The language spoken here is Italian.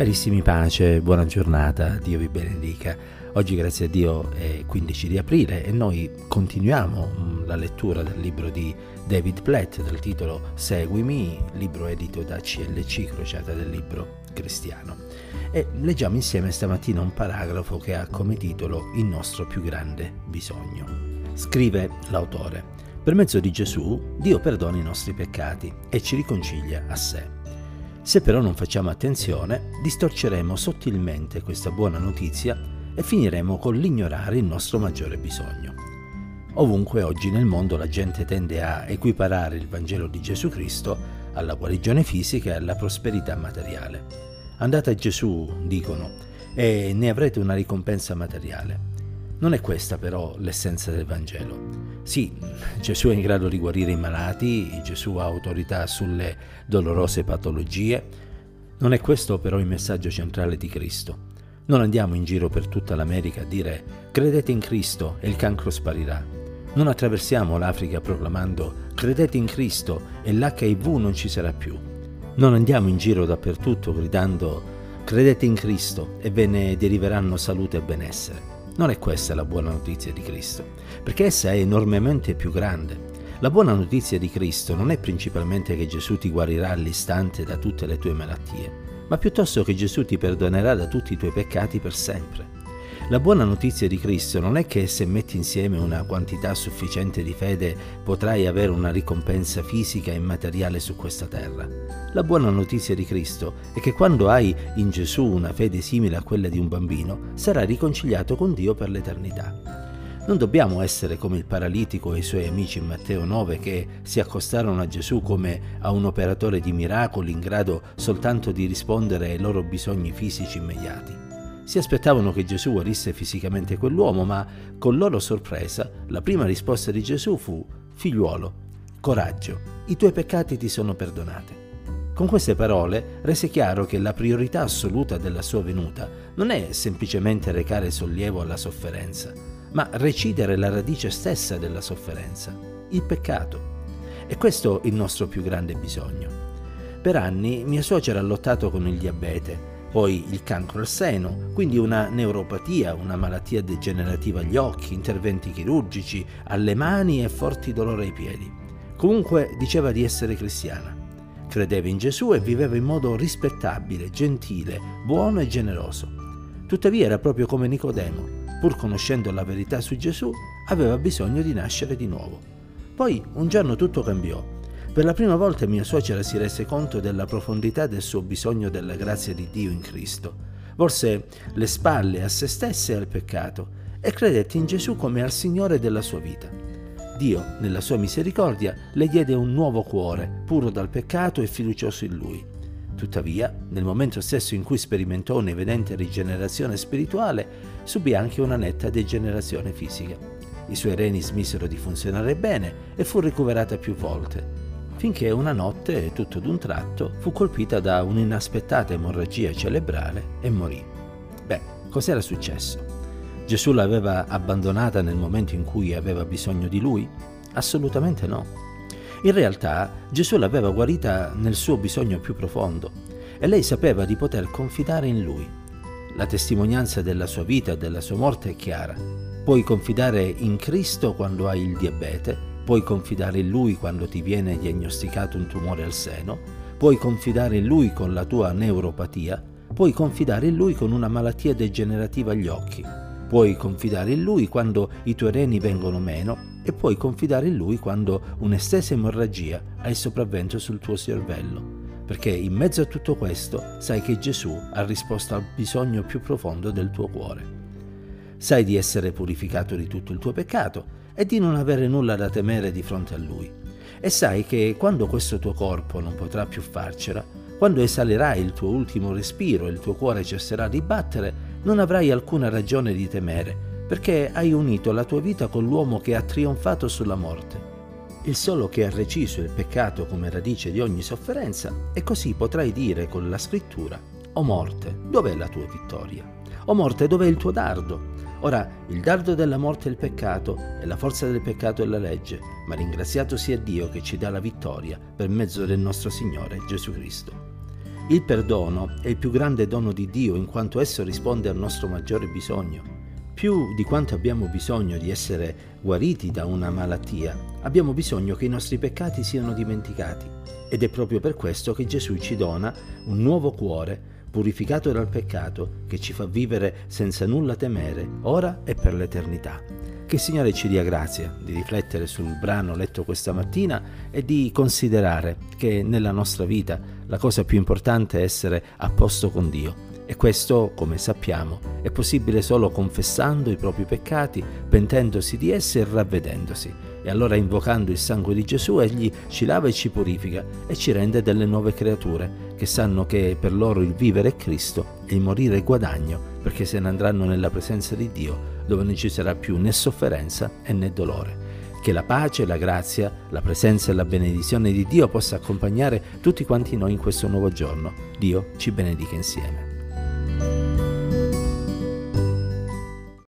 Carissimi, pace, buona giornata, Dio vi benedica. Oggi, grazie a Dio, è 15 di aprile e noi continuiamo la lettura del libro di David Platt dal titolo Seguimi, libro edito da CLC, Crociata del Libro Cristiano. E leggiamo insieme stamattina un paragrafo che ha come titolo Il nostro più grande bisogno. Scrive l'autore: per mezzo di Gesù, Dio perdona i nostri peccati e ci riconcilia a sé. Se però non facciamo attenzione, distorceremo sottilmente questa buona notizia e finiremo con l'ignorare il nostro maggiore bisogno. Ovunque oggi nel mondo la gente tende a equiparare il Vangelo di Gesù Cristo alla guarigione fisica e alla prosperità materiale. Andate a Gesù, dicono, e ne avrete una ricompensa materiale. Non è questa però l'essenza del Vangelo. Sì, Gesù è in grado di guarire i malati, Gesù ha autorità sulle dolorose patologie. Non è questo però il messaggio centrale di Cristo. Non andiamo in giro per tutta l'America a dire «Credete in Cristo e il cancro sparirà». Non attraversiamo l'Africa proclamando «Credete in Cristo e l'HIV non ci sarà più». Non andiamo in giro dappertutto gridando «Credete in Cristo e ve ne deriveranno salute e benessere». Non è questa la buona notizia di Cristo, perché essa è enormemente più grande. La buona notizia di Cristo non è principalmente che Gesù ti guarirà all'istante da tutte le tue malattie, ma piuttosto che Gesù ti perdonerà da tutti i tuoi peccati per sempre. La buona notizia di Cristo non è che se metti insieme una quantità sufficiente di fede potrai avere una ricompensa fisica e materiale su questa terra. La buona notizia di Cristo è che quando hai in Gesù una fede simile a quella di un bambino, sarai riconciliato con Dio per l'eternità. Non dobbiamo essere come il paralitico e i suoi amici in Matteo 9 che si accostarono a Gesù come a un operatore di miracoli in grado soltanto di rispondere ai loro bisogni fisici immediati. Si aspettavano che Gesù guarisse fisicamente quell'uomo, ma con loro sorpresa la prima risposta di Gesù fu: «Figliuolo, coraggio, i tuoi peccati ti sono perdonati». Con queste parole rese chiaro che la priorità assoluta della sua venuta non è semplicemente recare sollievo alla sofferenza, ma recidere la radice stessa della sofferenza, il peccato. E questo è il nostro più grande bisogno. Per anni mia suocera ha lottato con il diabete, poi il cancro al seno, quindi una neuropatia, una malattia degenerativa agli occhi, interventi chirurgici alle mani e forti dolori ai piedi. Comunque diceva di essere cristiana. Credeva in Gesù e viveva in modo rispettabile, gentile, buono e generoso. Tuttavia era proprio come Nicodemo, pur conoscendo la verità su Gesù, aveva bisogno di nascere di nuovo. Poi un giorno tutto cambiò. Per la prima volta mia suocera si rese conto della profondità del suo bisogno della grazia di Dio in Cristo. Volse le spalle a se stessa e al peccato e credette in Gesù come al Signore della sua vita. Dio, nella sua misericordia, le diede un nuovo cuore, puro dal peccato e fiducioso in Lui. Tuttavia, nel momento stesso in cui sperimentò un'evidente rigenerazione spirituale, subì anche una netta degenerazione fisica. I suoi reni smisero di funzionare bene e fu ricoverata più volte, finché una notte, tutto d'un tratto, fu colpita da un'inaspettata emorragia cerebrale e morì. Beh, cos'era successo? Gesù l'aveva abbandonata nel momento in cui aveva bisogno di lui? Assolutamente no. In realtà, Gesù l'aveva guarita nel suo bisogno più profondo e lei sapeva di poter confidare in lui. La testimonianza della sua vita e della sua morte è chiara. Puoi confidare in Cristo quando hai il diabete, puoi confidare in Lui quando ti viene diagnosticato un tumore al seno, puoi confidare in Lui con la tua neuropatia, puoi confidare in Lui con una malattia degenerativa agli occhi, puoi confidare in Lui quando i tuoi reni vengono meno e puoi confidare in Lui quando un'estesa emorragia ha il sopravvento sul tuo cervello, perché in mezzo a tutto questo sai che Gesù ha risposto al bisogno più profondo del tuo cuore. Sai di essere purificato di tutto il tuo peccato e di non avere nulla da temere di fronte a Lui. E sai che quando questo tuo corpo non potrà più farcela, quando esalerai il tuo ultimo respiro e il tuo cuore cesserà di battere, non avrai alcuna ragione di temere, perché hai unito la tua vita con l'uomo che ha trionfato sulla morte, il solo che ha reciso il peccato come radice di ogni sofferenza, e così potrai dire con la scrittura: «O morte, dov'è la tua vittoria? O morte, dov'è il tuo dardo?» Ora, il dardo della morte è il peccato, e la forza del peccato è la legge, ma ringraziato sia Dio che ci dà la vittoria per mezzo del nostro Signore Gesù Cristo. Il perdono è il più grande dono di Dio, in quanto esso risponde al nostro maggiore bisogno. Più di quanto abbiamo bisogno di essere guariti da una malattia, abbiamo bisogno che i nostri peccati siano dimenticati. Ed è proprio per questo che Gesù ci dona un nuovo cuore, purificato dal peccato, che ci fa vivere senza nulla temere, ora e per l'eternità. Che il Signore ci dia grazia di riflettere sul brano letto questa mattina e di considerare che nella nostra vita la cosa più importante è essere a posto con Dio. E questo, come sappiamo, è possibile solo confessando i propri peccati, pentendosi di essi e ravvedendosi. E allora, invocando il sangue di Gesù, Egli ci lava e ci purifica e ci rende delle nuove creature, che sanno che per loro il vivere è Cristo e il morire è guadagno, perché se ne andranno nella presenza di Dio, dove non ci sarà più né sofferenza e né dolore. Che la pace, la grazia, la presenza e la benedizione di Dio possa accompagnare tutti quanti noi in questo nuovo giorno. Dio ci benedica insieme.